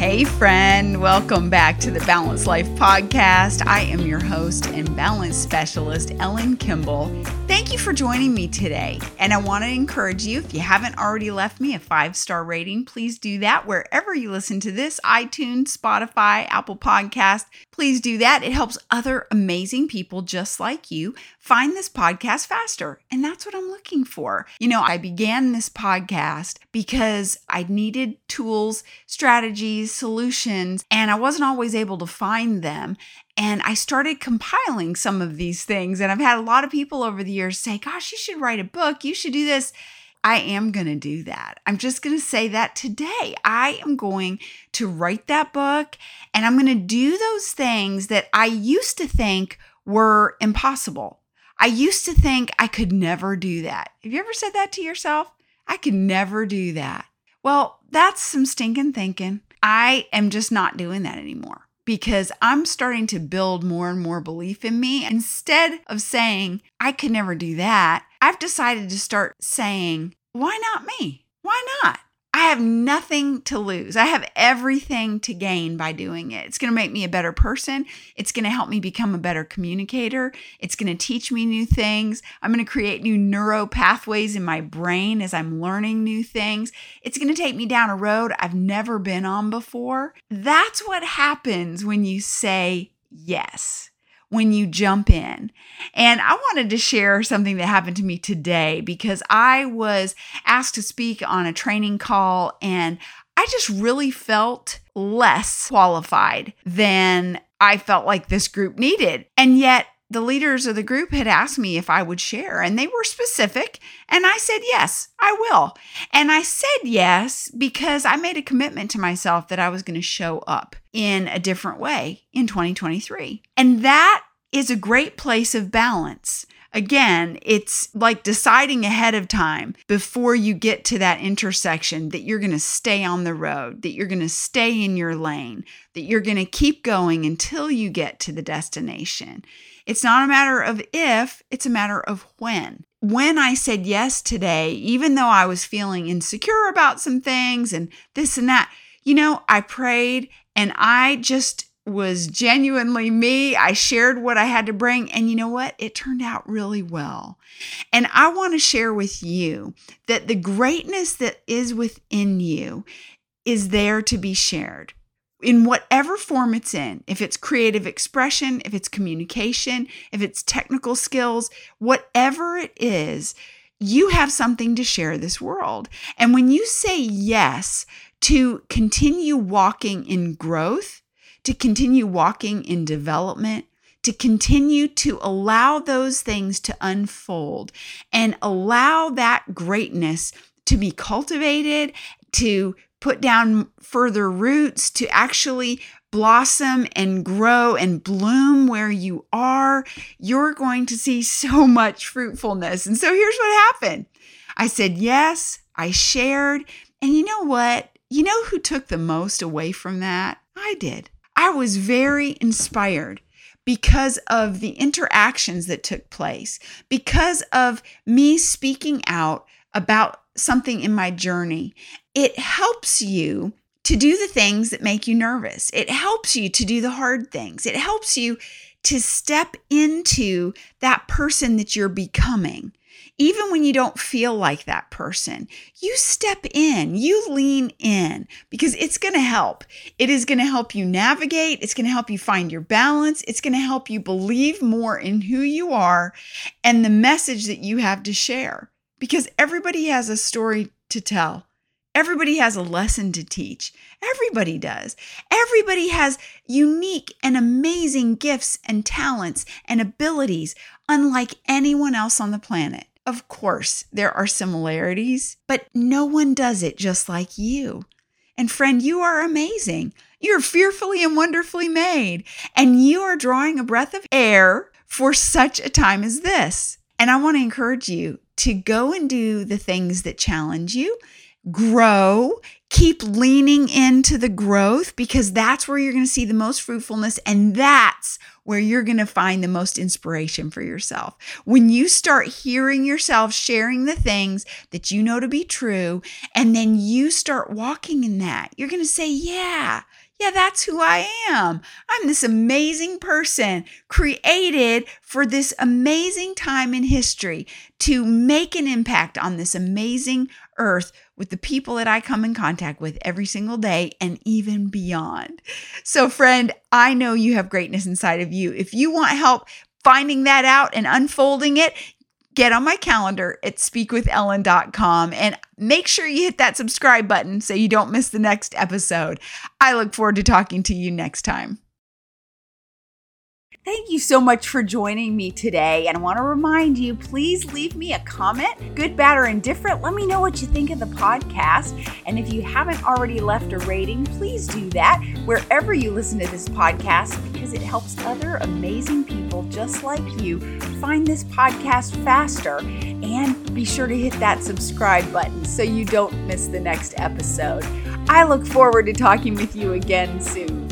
Hey friend, welcome back to the Balanced Life Podcast. I am your host and balance specialist, Ellen Kimball. Thank you for joining me today. And I want to encourage you, if you haven't already left me a 5-star rating, please do that wherever you listen to this, iTunes, Spotify, Apple Podcast. Please do that. It helps other amazing people just like you find this podcast faster. And that's what I'm looking for. You know, I began this podcast because I needed tools, strategies, solutions, and I wasn't always able to find them. And I started compiling some of these things. And I've had a lot of people over the years say, gosh, you should write a book. You should do this. I am going to do that. I'm just going to say that today. I am going to write that book, and I'm going to do those things that I used to think were impossible. I used to think I could never do that. Have you ever said that to yourself? I could never do that. Well, that's some stinking thinking. I am just not doing that anymore because I'm starting to build more and more belief in me. Instead of saying, I could never do that, I've decided to start saying, why not me? Why not? I have nothing to lose. I have everything to gain by doing it. It's going to make me a better person. It's going to help me become a better communicator. It's going to teach me new things. I'm going to create new neuro pathways in my brain as I'm learning new things. It's going to take me down a road I've never been on before. That's what happens when you say yes, when you jump in. And I wanted to share something that happened to me today because I was asked to speak on a training call, and I just really felt less qualified than I felt like this group needed. And yet the leaders of the group had asked me if I would share, and they were specific. And I said, yes, I will. And I said yes because I made a commitment to myself that I was going to show up in a different way in 2023. And that is a great place of balance. Again, it's like deciding ahead of time before you get to that intersection that you're going to stay on the road, that you're going to stay in your lane, that you're going to keep going until you get to the destination. It's not a matter of if, it's a matter of when. When I said yes today, even though I was feeling insecure about some things and this and that, you know, I prayed and I just was genuinely me. I shared what I had to bring, and you know what? It turned out really well. And I want to share with you that the greatness that is within you is there to be shared in whatever form it's in. If it's creative expression, if it's communication, if it's technical skills, whatever it is, you have something to share this world. And when you say yes to continue walking in growth, to continue walking in development, to continue to allow those things to unfold and allow that greatness to be cultivated, to put down further roots, to actually blossom and grow and bloom where you are, you're going to see so much fruitfulness. And so here's what happened. I said yes, I shared, and you know what? You know who took the most away from that? I did. I was very inspired because of the interactions that took place, because of me speaking out about something in my journey. It helps you to do the things that make you nervous. It helps you to do the hard things. It helps you to step into that person that you're becoming. Even when you don't feel like that person, you step in, you lean in, because it's going to help. It is going to help you navigate. It's going to help you find your balance. It's going to help you believe more in who you are and the message that you have to share, because everybody has a story to tell. Everybody has a lesson to teach. Everybody does. Everybody has unique and amazing gifts and talents and abilities, unlike anyone else on the planet. Of course, there are similarities, but no one does it just like you. And friend, you are amazing. You're fearfully and wonderfully made, and you are drawing a breath of air for such a time as this. And I want to encourage you to go and do the things that challenge you. Grow, Keep leaning into the growth, because that's where you're going to see the most fruitfulness, and that's where you're going to find the most inspiration for yourself. When you start hearing yourself sharing the things that you know to be true, and then you start walking in that, you're going to say, yeah, that's who I am. I'm this amazing person created for this amazing time in history to make an impact on this amazing earth with the people that I come in contact with every single day and even beyond. So friend, I know you have greatness inside of you. If you want help finding that out and unfolding it, get on my calendar at speakwithellen.com and make sure you hit that subscribe button so you don't miss the next episode. I look forward to talking to you next time. Thank you so much for joining me today. And I want to remind you, please leave me a comment, good, bad, or indifferent. Let me know what you think of the podcast. And if you haven't already left a rating, please do that wherever you listen to this podcast, because it helps other amazing people just like you find this podcast faster. And be sure to hit that subscribe button so you don't miss the next episode. I look forward to talking with you again soon.